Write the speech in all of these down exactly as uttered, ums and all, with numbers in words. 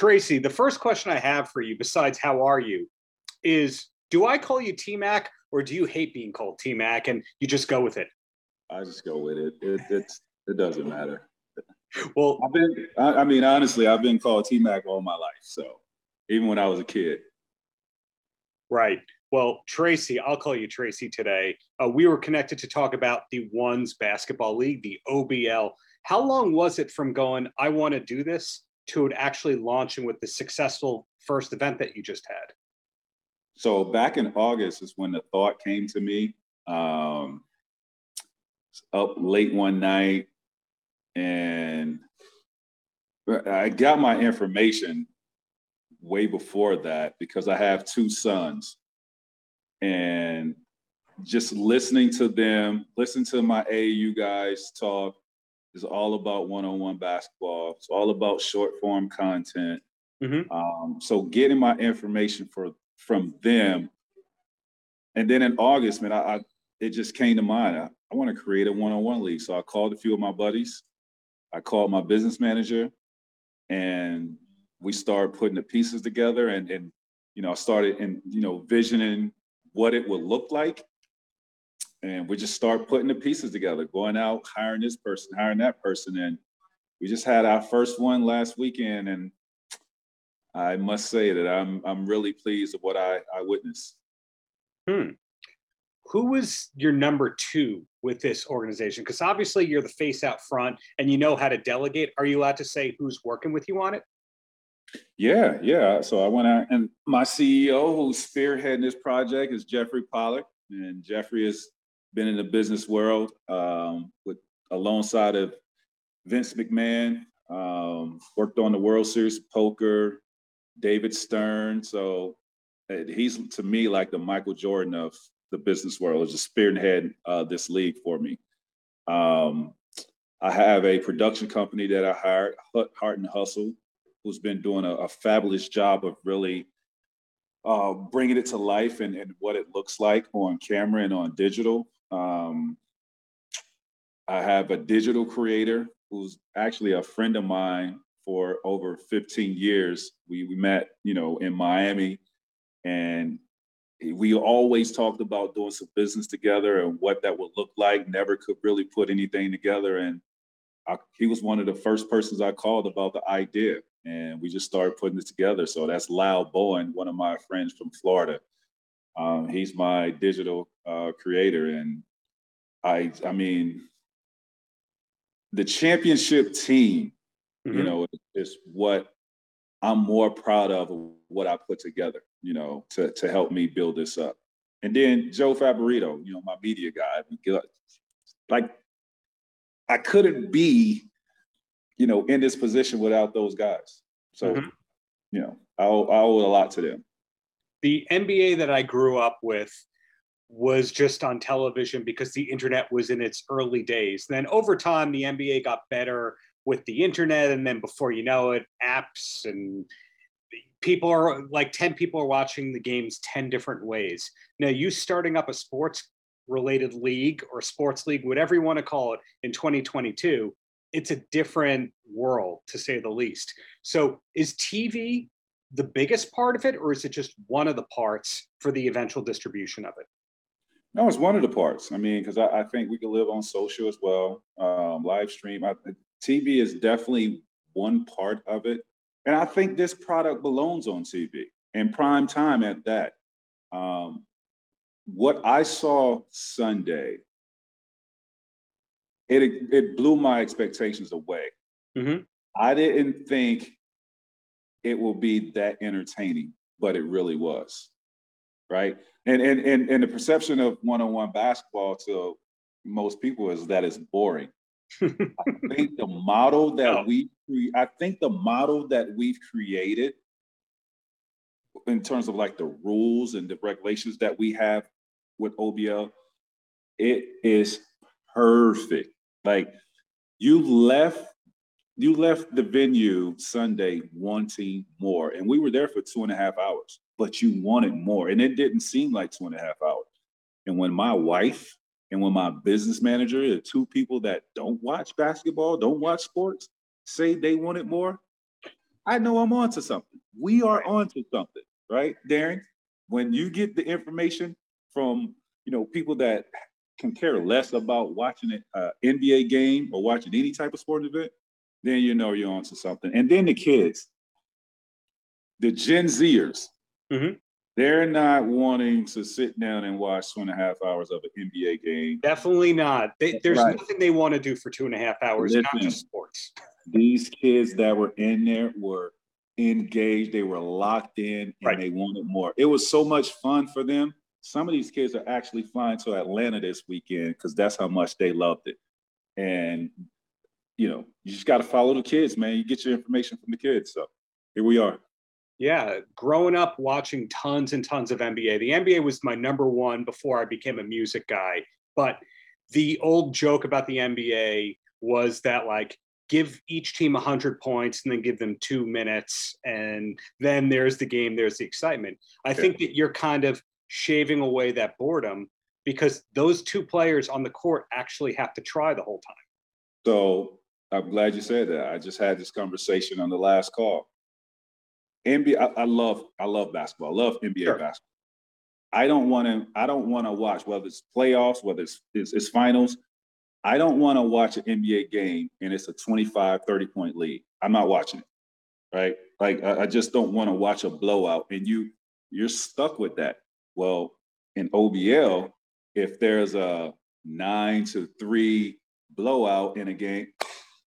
Tracy, the first question I have for you, besides how are you, is do I call you T-Mac or do you hate being called T-Mac and you just go with it? I just go with it. It it's, it doesn't matter. Well, I've been, I, I mean, honestly, I've been called T-Mac all my life. So even when I was a kid. Right. Well, Tracy, I'll call you Tracy today. Uh, we were connected to talk about the Ones Basketball League, the O B L. How long was it from going, I want to do this, to it actually launching with the successful first event that you just had? So back in August is when the thought came to me. Um, up late one night, and I got my information way before that because I have two sons. And just listening to them, listen to my A A U guys talk, is all about one-on-one basketball. It's all about short-form content. Mm-hmm. Um, so getting my information for from them, and then in August, man, I, I it just came to mind. I, I want to create a one-on-one league, so I called a few of my buddies. I called my business manager, and we started putting the pieces together. And and you know, I started and you know, visioning what it would look like. And we just start putting the pieces together, going out, hiring this person, hiring that person. And we just had our first one last weekend. And I must say that I'm I'm really pleased with what I, I witnessed. Hmm. Who was your number two with this organization? Because obviously you're the face out front and you know how to delegate. Are you allowed to say who's working with you on it? Yeah, yeah. So I went out, and my C E O who's spearheading this project is Jeffrey Pollack. And Jeffrey is been in the business world um, with alongside of Vince McMahon, um, worked on the World Series Poker, David Stern. So he's, to me, like the Michael Jordan of the business world, is just spearheading uh, this league for me. Um, I have a production company that I hired, Heart and Hustle, who's been doing a, a fabulous job of really uh, bringing it to life and, and what it looks like on camera and on digital. Um, I have a digital creator who's actually a friend of mine for over fifteen years. We we met, you know, in Miami, and we always talked about doing some business together and what that would look like. Never could really put anything together. And I, he was one of the first persons I called about the idea. And we just started putting it together. So that's Lyle Bowen, one of my friends from Florida. Um, he's my digital uh, creator. And I I mean, the championship team, mm-hmm. you know, is what I'm more proud of, what I put together, you know, to, to help me build this up. And then Joe Favorito, you know, my media guy. Like, I couldn't be, you know, in this position without those guys. So, mm-hmm. you know, I owe, I owe a lot to them. The N B A that I grew up with was just on television because the internet was in its early days. Then over time, the N B A got better with the internet. And then before you know it, apps and people are like ten people are watching the games ten different ways. Now, you starting up a sports related league or sports league, whatever you want to call it, in twenty twenty-two, it's a different world, to say the least. So is T V the biggest part of it, or is it just one of the parts for the eventual distribution of it? No, it's one of the parts. I mean, because I, I think we can live on social as well, um, live stream. I, T V is definitely one part of it. And I think this product belongs on T V and prime time at that. Um, what I saw Sunday, It, it blew my expectations away. Mm-hmm. I didn't think it would be that entertaining, but it really was, right? And and and, and the perception of one-on-one basketball to most people is that it's boring. I think the model that oh. we I think the model that we've created in terms of like the rules and the regulations that we have with O B L, it is perfect. Like, you left, you left the venue Sunday wanting more, and we were there for two and a half hours. But you wanted more, and it didn't seem like two and a half hours. And when my wife and when my business manager, the two people that don't watch basketball, don't watch sports, say they wanted more, I know I'm onto something. We are onto something, right, Darren? When you get the information from, you know, people that can care less about watching an uh, N B A game or watching any type of sporting event, then you know you're onto something. And then the kids, the Gen Zers, mm-hmm. they're not wanting to sit down and watch two and a half hours of an N B A game. Definitely not. They, there's right. nothing they want to do for two and a half hours, Listen, not just sports. These kids that were in there were engaged. They were locked in, and right. they wanted more. It was so much fun for them. Some of these kids are actually flying to Atlanta this weekend because that's how much they loved it. And, you know, you just got to follow the kids, man. You get your information from the kids. So here we are. Yeah, growing up watching tons and tons of N B A. The N B A was my number one before I became a music guy. But the old joke about the N B A was that, like, give each team one hundred points and then give them two minutes. And then there's the game, there's the excitement. I sure. think that you're kind of shaving away that boredom because those two players on the court actually have to try the whole time. So I'm glad you said that. I just had this conversation on the last call. N B A, I, I love, I love basketball. I love N B A sure. basketball. I don't want to, I don't want to watch, whether it's playoffs, whether it's, it's, it's finals, I don't want to watch an N B A game and it's a twenty-five, thirty point lead. I'm not watching it, right? Like, I, I just don't want to watch a blowout, and you, you're stuck with that. Well, in O B L, if there's a nine to three blowout in a game,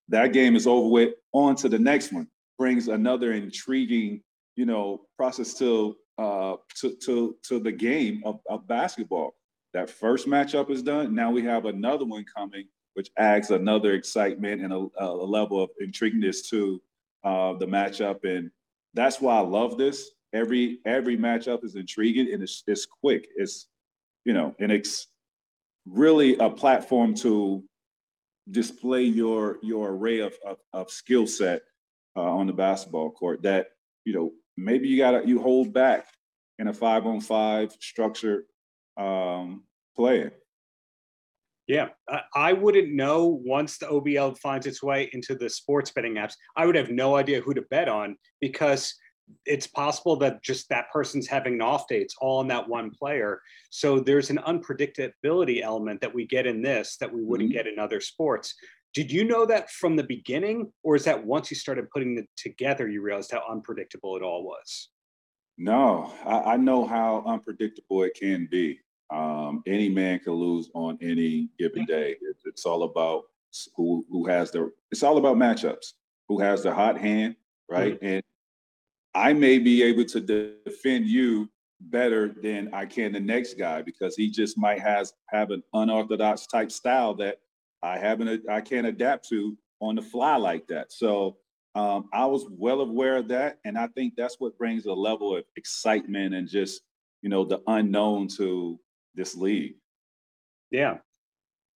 that game is over with, on to the next one. Brings another intriguing, you know, process to uh, to, to to the game of, of basketball. That first matchup is done. Now we have another one coming, which adds another excitement and a, a level of intrigueness to uh, the matchup. And that's why I love this. Every every matchup is intriguing, and it's it's quick. It's, you know, and it's really a platform to display your your array of of, of skill set. Uh, on the basketball court, that, you know, maybe you gotta you hold back in a five on five structured um, play. Yeah, I, I wouldn't know. Once the O B L finds its way into the sports betting apps, I would have no idea who to bet on, because it's possible that just that person's having an off day. It's all on that one player. So there's an unpredictability element that we get in this that we wouldn't mm-hmm. get in other sports. Did you know that from the beginning, or is that once you started putting it together, you realized how unpredictable it all was? No, I, I know how unpredictable it can be. Um, any man can lose on any given day. It, it's all about who who has the. It's all about matchups. Who has the hot hand, right? Mm-hmm. And I may be able to de- defend you better than I can the next guy, because he just might has have an unorthodox type style that I haven't, I can't adapt to on the fly like that. So um, I was well aware of that. And I think that's what brings a level of excitement and just, you know, the unknown to this league. Yeah.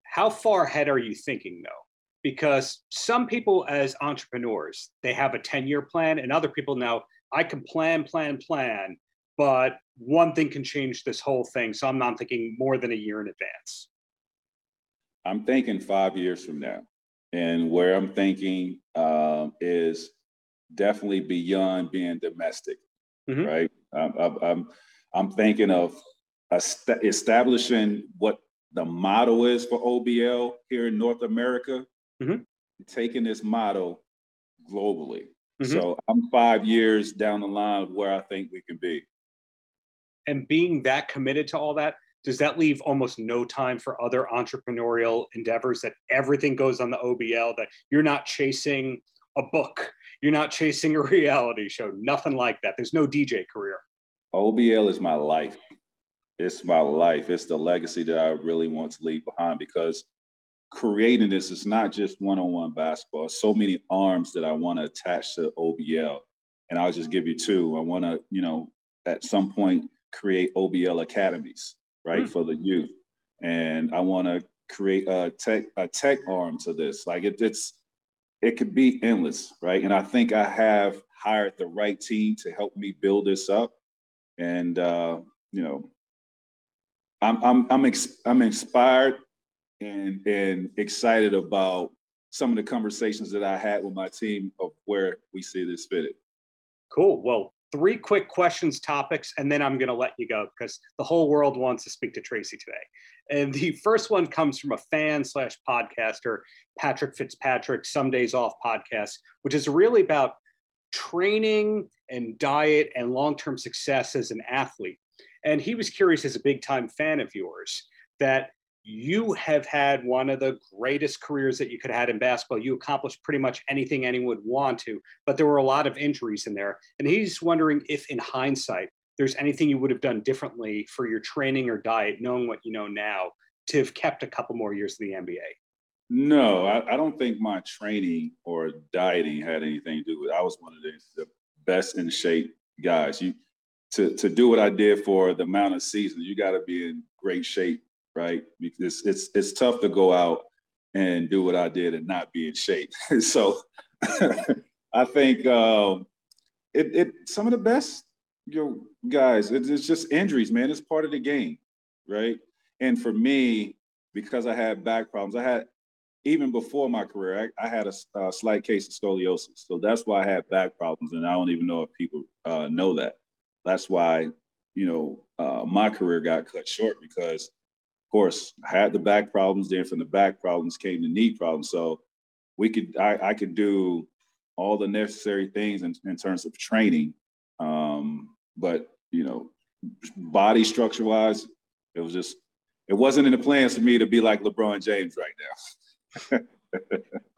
How far ahead are you thinking, though? Because some people as entrepreneurs, they have a ten-year plan, and other people now, I can plan, plan, plan, but one thing can change this whole thing. So I'm not thinking more than a year in advance. I'm thinking five years from now, and where I'm thinking um, is definitely beyond being domestic, mm-hmm. right? I'm, I'm, I'm thinking of establishing what the model is for O B L here in North America, mm-hmm. taking this model globally. Mm-hmm. So I'm five years down the line of where I think we can be. And being that committed to all that, does that leave almost no time for other entrepreneurial endeavors, that everything goes on the O B L, that you're not chasing a book, you're not chasing a reality show, nothing like that? There's no D J career. O B L is my life. It's my life. It's the legacy that I really want to leave behind, because creating this is not just one-on-one basketball. So many arms that I want to attach to O B L. And I'll just give you two. I want to, you know, at some point create O B L academies. Right, mm. for the youth, and I want to create a tech a tech arm to this. Like it, it's it could be endless, right? And I think I have hired the right team to help me build this up, and uh, you know, I'm I'm I'm ex- I'm inspired and and excited about some of the conversations that I had with my team of where we see this fitted. Cool. Well, three quick questions, topics, and then I'm going to let you go because the whole world wants to speak to Tracy today. And the first one comes from a fan slash podcaster, Patrick Fitzpatrick, Some Days Off podcast, which is really about training and diet and long-term success as an athlete. And he was curious, as a big-time fan of yours, that you have had one of the greatest careers that you could have had in basketball. You accomplished pretty much anything anyone would want to, but there were a lot of injuries in there. And he's wondering if, in hindsight, there's anything you would have done differently for your training or diet, knowing what you know now, to have kept a couple more years in the N B A. No, I, I don't think my training or dieting had anything to do with it. I was one of the, the best in shape guys. You to to do what I did for the amount of seasons, you got to be in great shape, right? Because it's it's tough to go out and do what I did and not be in shape. So I think um, it it some of the best you know, guys. It, it's just injuries, man. It's part of the game, right? And for me, because I had back problems, I had. Even before my career, I, I had a, a slight case of scoliosis. So that's why I had back problems. And I don't even know if people uh, know that. That's why, you know, uh, my career got cut short because, of course, I had the back problems. Then from the back problems came the knee problems. So we could, I, I could do all the necessary things in, in terms of training. Um, but, you know, body structure wise, it was just, it wasn't in the plans for me to be like LeBron James right now.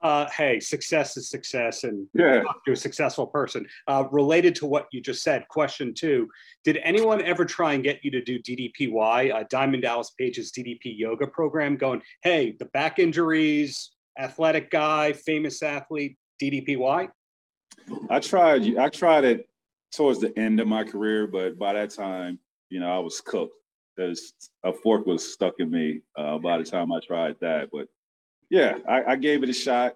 uh, hey, success is success, and yeah. Talk to a successful person. Uh, related to what you just said, question two, did anyone ever try and get you to do D D P Y, uh, Diamond Dallas Page's D D P yoga program, going, hey, the back injuries, athletic guy, famous athlete, D D P Y? I tried, I tried it towards the end of my career, but by that time, you know, I was cooked. There's, a fork was stuck in me uh, by the time I tried that, but yeah, I, I gave it a shot.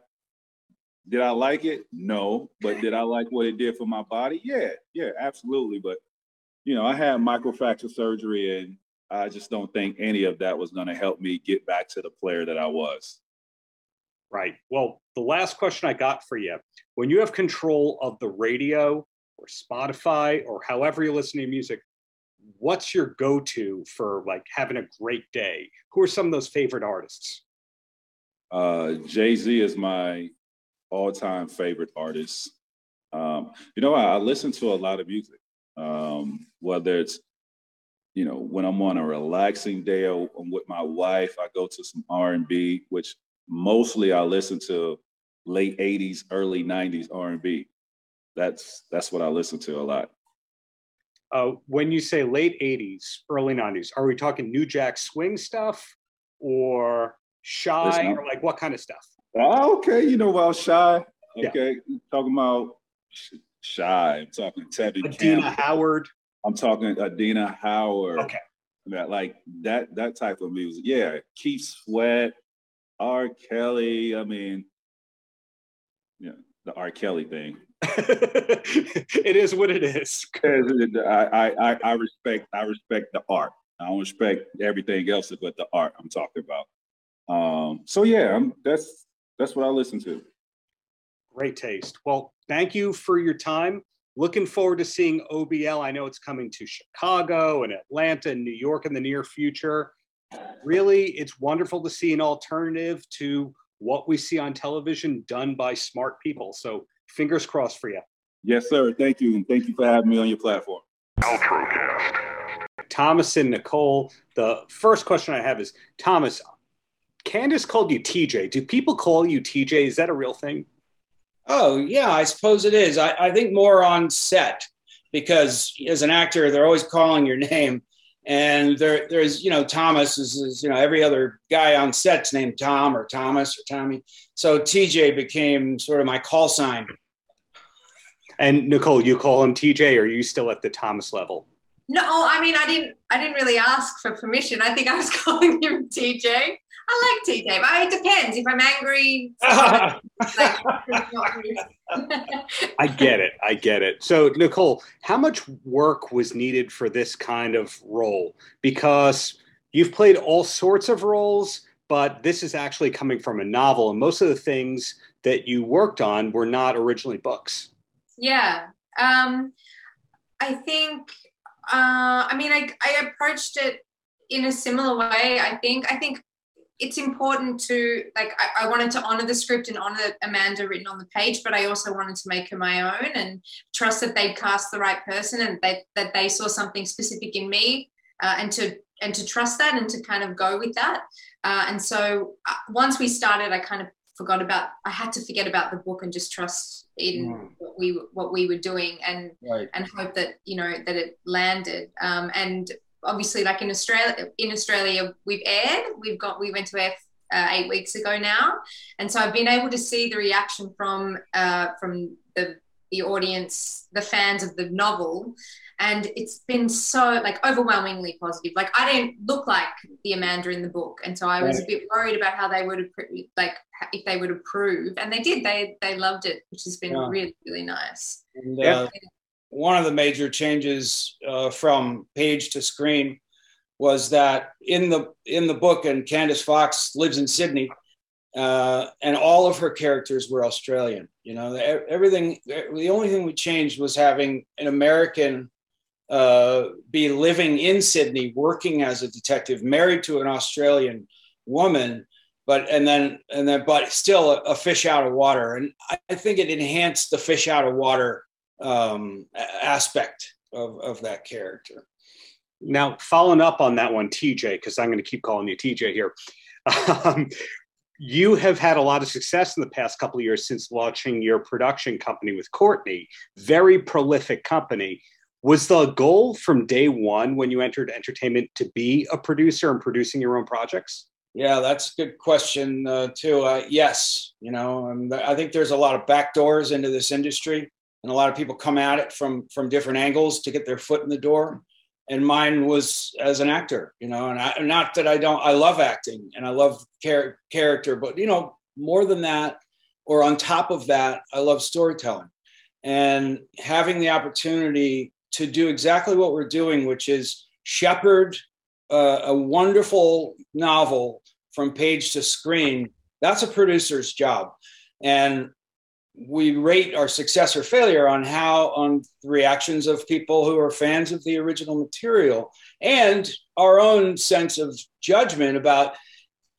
Did I like it? No. But did I like what it did for my body? Yeah, yeah, absolutely. But, you know, I had microfracture surgery, and I just don't think any of that was going to help me get back to the player that I was. Right. Well, the last question I got for you, when you have control of the radio or Spotify or however you listen to music, what's your go-to for, like, having a great day? Who are some of those favorite artists? Uh, Jay-Z is my all-time favorite artist. Um, you know, I, I listen to a lot of music, um, whether it's, you know, when I'm on a relaxing day or I'm with my wife, I go to some R and B, which mostly I listen to late eighties, early nineties R and B. That's, that's what I listen to a lot. Uh, when you say late eighties, early nineties, are we talking New Jack Swing stuff or... Shy or like what kind of stuff? Oh, okay, you know about Shy. Okay, yeah. Talking about Shy. I'm talking Tevin Adina Howard. I'm talking Adina Howard. Okay, that like that that type of music. Yeah, Keith Sweat, R. Kelly. I mean, yeah, the R. Kelly thing. It is what it is. I, I I respect I respect the art. I don't respect everything else but the art I'm talking about. Um, so yeah, I'm, that's, that's what I listen to. Great taste. Well, thank you for your time. Looking forward to seeing O B L. I know it's coming to Chicago and Atlanta and New York in the near future. Really, it's wonderful to see an alternative to what we see on television done by smart people. So fingers crossed for you. Yes, sir. Thank you. And thank you for having me on your platform. Paltrocast. Thomas and Nicole, the first question I have is, Thomas, Candace called you T J. Do people call you T J? Is that a real thing? Oh, yeah, I suppose it is. I, I think more on set because as an actor, they're always calling your name. And there, there's, you know, Thomas is, is, you know, every other guy on set's named Tom or Thomas or Tommy. So T J became sort of my call sign. And Nicole, you call him T J, or are you still at the Thomas level? No, I mean, I didn't, I didn't really ask for permission. I think I was calling him T J. I like T J, but it depends. If I'm angry, like, I get it. I get it. So, Nicole, how much work was needed for this kind of role? Because you've played all sorts of roles, but this is actually coming from a novel, and most of the things that you worked on were not originally books. Yeah, Um, I think, uh, I mean, I, I approached it in a similar way. I think, I think it's important to, like, I, I wanted to honor the script and honor Amanda written on the page, but I also wanted to make her my own and trust that they'd cast the right person and they, that they saw something specific in me, uh, and to, and to trust that and to kind of go with that. Uh, and so once we started, I kind of forgot about, I had to forget about the book and just trust in mm. what we what we were doing and right. and hope that, you know, that it landed. Um, and obviously, like in Australia, in Australia, we've aired, we've got, we went to air uh, eight weeks ago now. And so I've been able to see the reaction from, uh, from the, the audience, the fans of the novel. And it's been so, like, overwhelmingly positive. Like, I didn't look like the Amanda in the book. And so I was right. a bit worried about how they would, like, if they would approve. And they did. They they loved it, which has been yeah. really, really nice. And, uh, yeah. One of the major changes uh, from page to screen was that in the in the book, and Candace Fox lives in Sydney, uh, and all of her characters were Australian. You know, everything, the only thing we changed was having an American uh, be living in Sydney, working as a detective, married to an Australian woman, but, and then, and then, but still a, a fish out of water. And I, I think it enhanced the fish out of water um, aspect of, of that character. Now, following up on that one, T J, cause I'm going to keep calling you T J here. Um, you have had a lot of success in the past couple of years since launching your production company with Courtney, very prolific company. Was the goal from day one when you entered entertainment to be a producer and producing your own projects? Yeah, that's a good question, uh, too. Uh, yes, you know, um, I think there's a lot of back doors into this industry, and a lot of people come at it from from different angles to get their foot in the door. And mine was as an actor, you know, and I, not that I don't, I love acting and I love char- character, but, you know, more than that, or on top of that, I love storytelling. And having the opportunity to do exactly what we're doing, which is shepherd uh, a wonderful novel from page to screen, that's a producer's job. And we rate our success or failure on how, on the reactions of people who are fans of the original material, and our own sense of judgment about,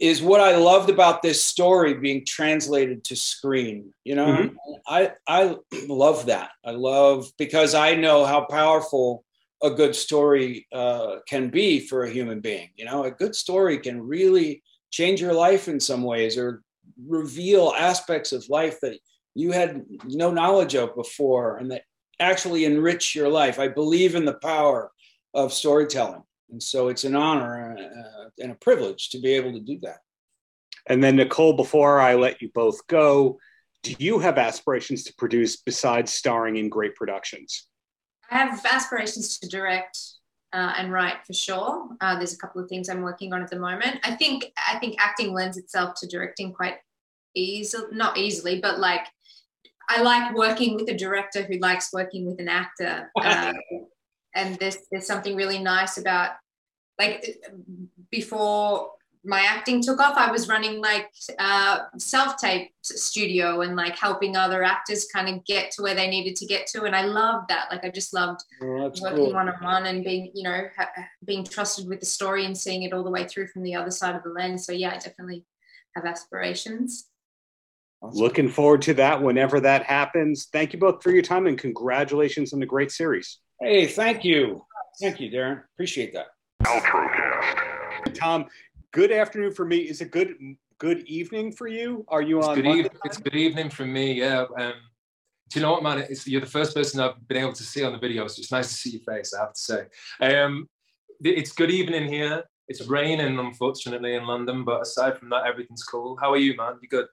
is what I loved about this story being translated to screen. You know, mm-hmm. I, I love that. I love, because I know how powerful a good story uh, can be for a human being. You know, a good story can really change your life in some ways, or reveal aspects of life that you had no knowledge of before, and that actually enrich your life. I believe in the power of storytelling. And so it's an honor uh, and a privilege to be able to do that. And then, Nicole, before I let you both go, do you have aspirations to produce besides starring in great productions? I have aspirations to direct uh, and write, for sure. Uh, there's a couple of things I'm working on at the moment. I think I think acting lends itself to directing quite easily, not easily, but like, I like working with a director who likes working with an actor. Uh, and there's, there's something really nice about, like, before my acting took off, I was running like uh, self-tape studio and like helping other actors kind of get to where they needed to get to. And I loved that. Like, I just loved oh, working cool. one-on-one and being, you know, ha- being trusted with the story and seeing it all the way through from the other side of the lens. So yeah, I definitely have aspirations. Looking forward to that whenever that happens. Thank you both for your time, and congratulations on the great series. Hey, thank you. Thank you, Darren. Appreciate that. Paltrocast. Tom, good afternoon for me. Is it good good evening for you? Are you it's on? Good evening. It's good evening for me, yeah. Um, do you know what, man? It's, you're the first person I've been able to see on the video, so it's nice to see your face, I have to say. Um, it's good evening here. It's raining, unfortunately, in London, but aside from that, everything's cool. How are you, man? You good?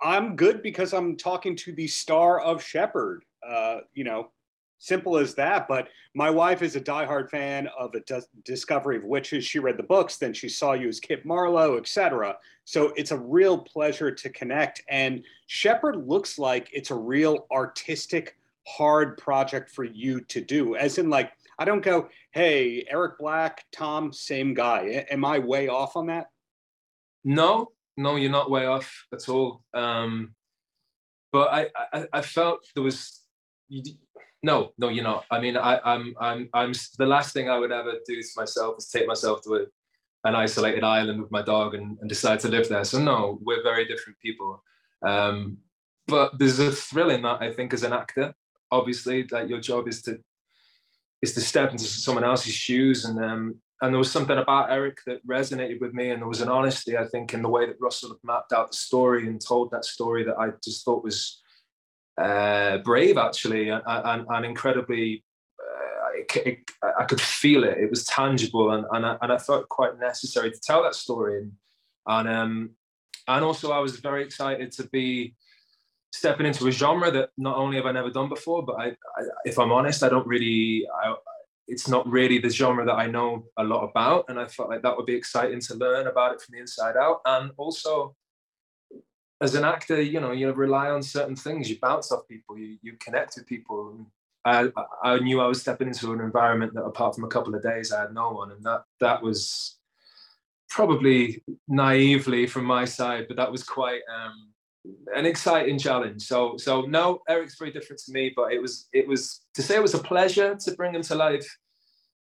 I'm good because I'm talking to the star of Shepherd. Uh, you know, simple as that. But my wife is a diehard fan of the Dis- Discovery of Witches. She read the books, then she saw you as Kit Marlowe, et cetera. So it's a real pleasure to connect. And Shepherd looks like it's a real artistic, hard project for you to do. As in, like, I don't go, hey, Eric Black, Tom, same guy. Am I way off on that? No. No, you're not way off at all. Um, but I, I, I felt there was, you, No, no, you're not. I mean, I, I'm, I'm, I'm. The last thing I would ever do to myself is take myself to a, an isolated island with my dog and, and decide to live there. So no, we're very different people. Um, but there's a thrill in that, I think, as an actor. Obviously, like, your job is to, is to step into someone else's shoes, and um, and there was something about Eric that resonated with me, and there was an honesty, I think, in the way that Russell had mapped out the story and told that story that I just thought was. Uh, brave, actually, and, and, and incredibly, uh, it, it, I could feel it. It was tangible, and and I, and I felt quite necessary to tell that story. And and, um, and also, I was very excited to be stepping into a genre that not only have I never done before, but I, I, if I'm honest, I don't really. I, it's not really the genre that I know a lot about, and I felt like that would be exciting to learn about it from the inside out, and also. As an actor, you know, you rely on certain things. You bounce off people. You you connect with people. I I knew I was stepping into an environment that, apart from a couple of days, I had no one, and that that was probably naively from my side, but that was quite um, an exciting challenge. So so no, Eric's very different to me, but it was it was to say it was a pleasure to bring him to life.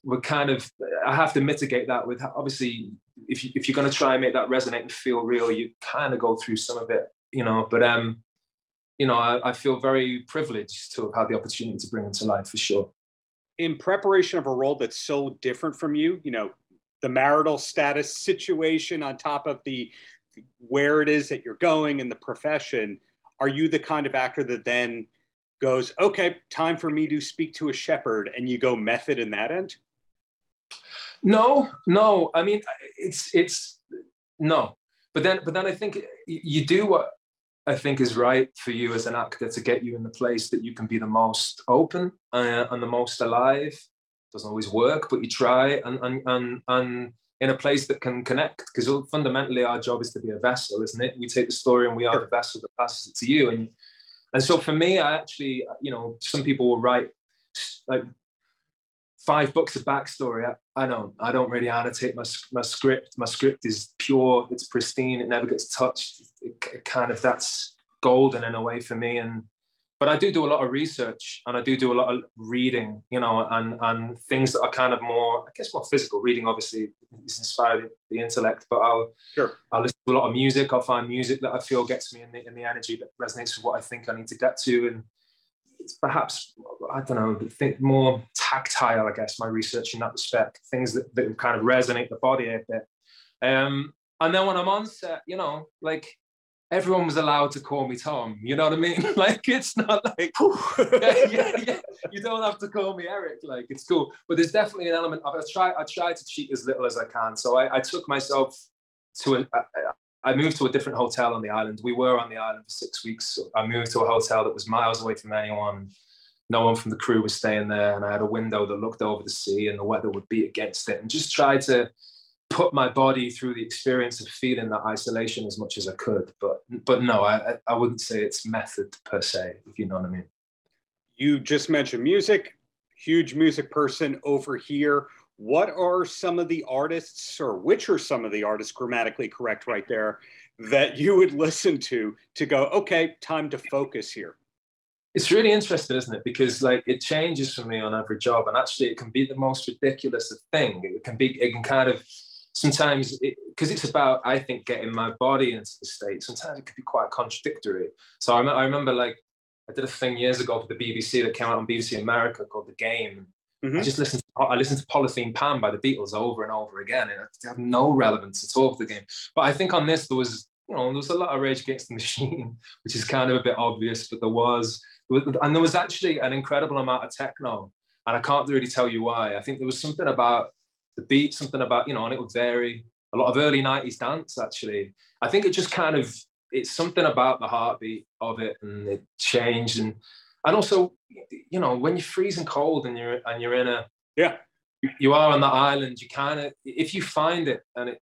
We're kind of I have to mitigate that with obviously. If, you, if you're going to try and make that resonate and feel real, you kind of go through some of it, you know, but, um, you know, I, I feel very privileged to have had the opportunity to bring it to life for sure. In preparation of a role that's so different from you, you know, the marital status situation on top of the where it is that you're going and the profession, are you the kind of actor that then goes, okay, time for me to speak to a Shepherd, and you go method in that end? No, no. I mean, it's it's no. But then, but then I think you do what I think is right for you as an actor to get you in the place that you can be the most open uh, and the most alive. Doesn't always work, but you try, and and and and in a place that can connect. Because fundamentally, our job is to be a vessel, isn't it? We take the story, and we are the vessel that passes it to you. And and so for me, I actually, you know, some people will write like. Five books of backstory. I, I don't. I don't really annotate my my script. My script is pure. It's pristine. It never gets touched. It, it kind of that's golden in a way for me. And but I do do a lot of research, and I do do a lot of reading. You know, and and things that are kind of more, I guess, more physical. Reading obviously is inspired the intellect. But I'll sure. I'll listen to a lot of music. I'll find music that I feel gets me in the in the energy that resonates with what I think I need to get to. And it's perhaps, I don't know, think more tactile, I guess, my research in that respect, things that, that kind of resonate the body a bit. Um, and then when I'm on set, you know, like everyone was allowed to call me Tom, you know what I mean? Like, it's not like, yeah, yeah, yeah, you don't have to call me Eric, like, it's cool. But there's definitely an element of, I try, I try to cheat as little as I can. So I, I took myself to, a, I, I moved to a different hotel on the island. We were on the island for six weeks. So I moved to a hotel that was miles away from anyone. No one from the crew was staying there, and I had a window that looked over the sea, and the weather would beat against it, and just tried to put my body through the experience of feeling that isolation as much as I could. But but no, I, I wouldn't say it's method per se, if you know what I mean. You just mentioned music, huge music person over here. What are some of the artists, or which are some of the artists, grammatically correct right there, that you would listen to to go, okay, time to focus here? It's really interesting, isn't it? Because like it changes for me on every job, and actually it can be the most ridiculous of thing. It can be, it can kind of sometimes, because it, it's about, I think, getting my body into the state. Sometimes it can be quite contradictory. So I, I remember like I did a thing years ago for the B B C that came out on B B C America called The Game. Mm-hmm. I just listened to, I listened to Polythene Pan by the Beatles over and over again, and it had no relevance at all to The Game. But I think on this there was, you know, there was a lot of Rage Against the Machine, which is kind of a bit obvious, but there was. And there was actually an incredible amount of techno, and I can't really tell you why. I think there was something about the beat, something about, you know, and it would vary. A lot of early nineties dance, actually. I think it just kind of, it's something about the heartbeat of it, and it changed. And and also, you know, when you're freezing cold and you're and you're in a, yeah, you are on that island, you kind of, if you find it and it,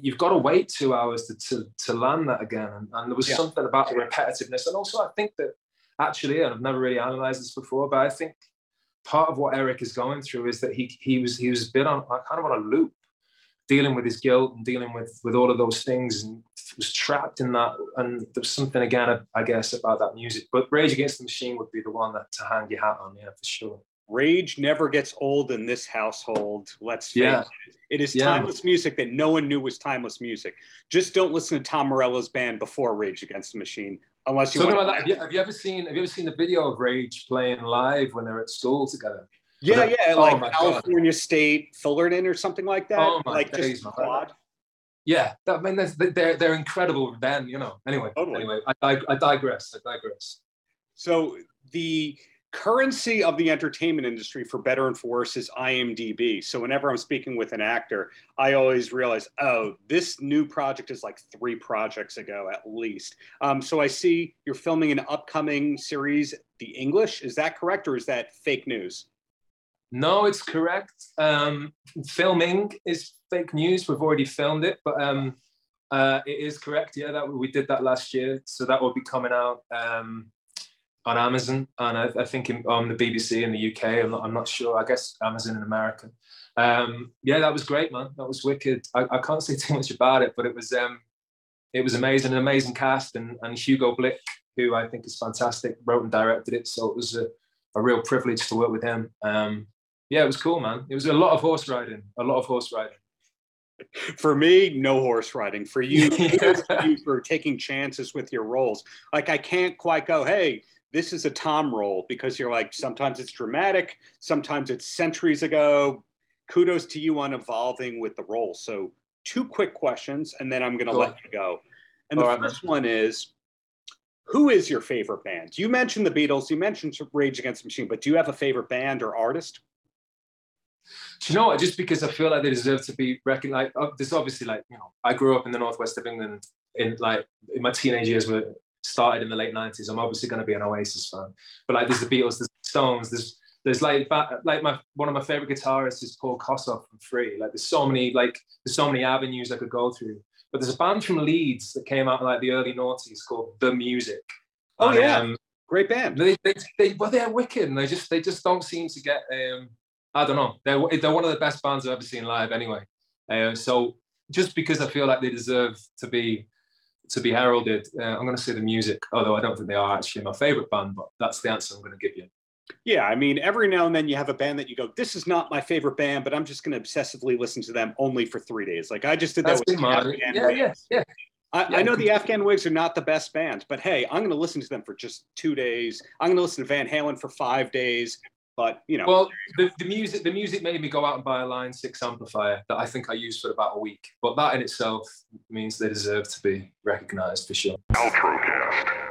you've got to wait two hours to to, to land that again. And, and there was yeah. something about the repetitiveness. And also I think that, actually, and I've never really analysed this before, but I think part of what Eric is going through is that he he was he was a bit on kind of on a loop, dealing with his guilt and dealing with with all of those things, and was trapped in that. And there was something, again, I guess, about that music. But Rage Against the Machine would be the one that to hang your hat on, yeah, for sure. Rage never gets old in this household. Let's face yeah. it. It is yeah. timeless music that no one knew was timeless music. Just don't listen to Tom Morello's band before Rage Against the Machine, unless you so want about to- that. Have you, have you ever seen? Have you ever seen the video of Rage playing live when they're at school together? Yeah, yeah, oh like California God. State, Fullerton, or something like that. Oh my like days, just quad. Yeah, that, I mean, they're they're incredible. Then you know. Anyway, totally. anyway, I, I digress. I digress. So the currency of the entertainment industry, for better and for worse, is IMDb. So whenever I'm speaking with an actor, I always realize, oh, this new project is like three projects ago at least. Um, so I see you're filming an upcoming series, The English. Is that correct, or is that fake news? No, it's correct. Um, filming is fake news. We've already filmed it, but um, uh, it is correct. Yeah, that we did that last year. So that will be coming out. Um, on Amazon, and I, I think on um, the B B C in the U K, I'm not, I'm not sure, I guess Amazon in America. Um, yeah, that was great, man, that was wicked. I, I can't say too much about it, but it was um, it was amazing, an amazing cast, and, and Hugo Blick, who I think is fantastic, wrote and directed it, so it was a, a real privilege to work with him. Um, yeah, it was cool, man. It was a lot of horse riding, a lot of horse riding. For me, no horse riding. For you, you for taking chances with your roles. Like, I can't quite go, hey, this is a Tom role, because you're like, sometimes it's dramatic, sometimes it's centuries ago. Kudos to you on evolving with the role. So two quick questions, and then I'm going to let you go. And the first one is, who is your favorite band? You mentioned the Beatles, you mentioned Rage Against the Machine, but do you have a favorite band or artist? Do you know what? Just because I feel like they deserve to be recognized. There's obviously, like, you know, I grew up in the northwest of England. In like in my teenage years were... started in the late nineties, I'm obviously going to be an Oasis fan, but like there's the Beatles, there's Stones, there's there's like like my one of my favorite guitarists is Paul Kossoff from Free. Like there's so many like there's so many avenues I could go through. But there's a band from Leeds that came out in like the early noughties called The Music. Oh and, yeah, um, great band. They they, they well, they're wicked, and they just they just don't seem to get um I don't know. They're they're one of the best bands I've ever seen live. Anyway, uh, so just because I feel like they deserve to be. to be heralded. Uh, I'm going to say The Music, although I don't think they are actually my favorite band, but that's the answer I'm going to give you. Yeah, I mean, every now and then you have a band that you go, this is not my favorite band, but I'm just going to obsessively listen to them only for three days. Like I just did that that's with the Afghan yeah, Wigs. Yeah, yeah. I, yeah. I know the Afghan Wigs are not the best band, but hey, I'm going to listen to them for just two days. I'm going to listen to Van Halen for five days. But, you know. Well, the, the music the music made me go out and buy a Line six amplifier that I think I used for about a week. But that in itself means they deserve to be recognized for sure. Paltrocast.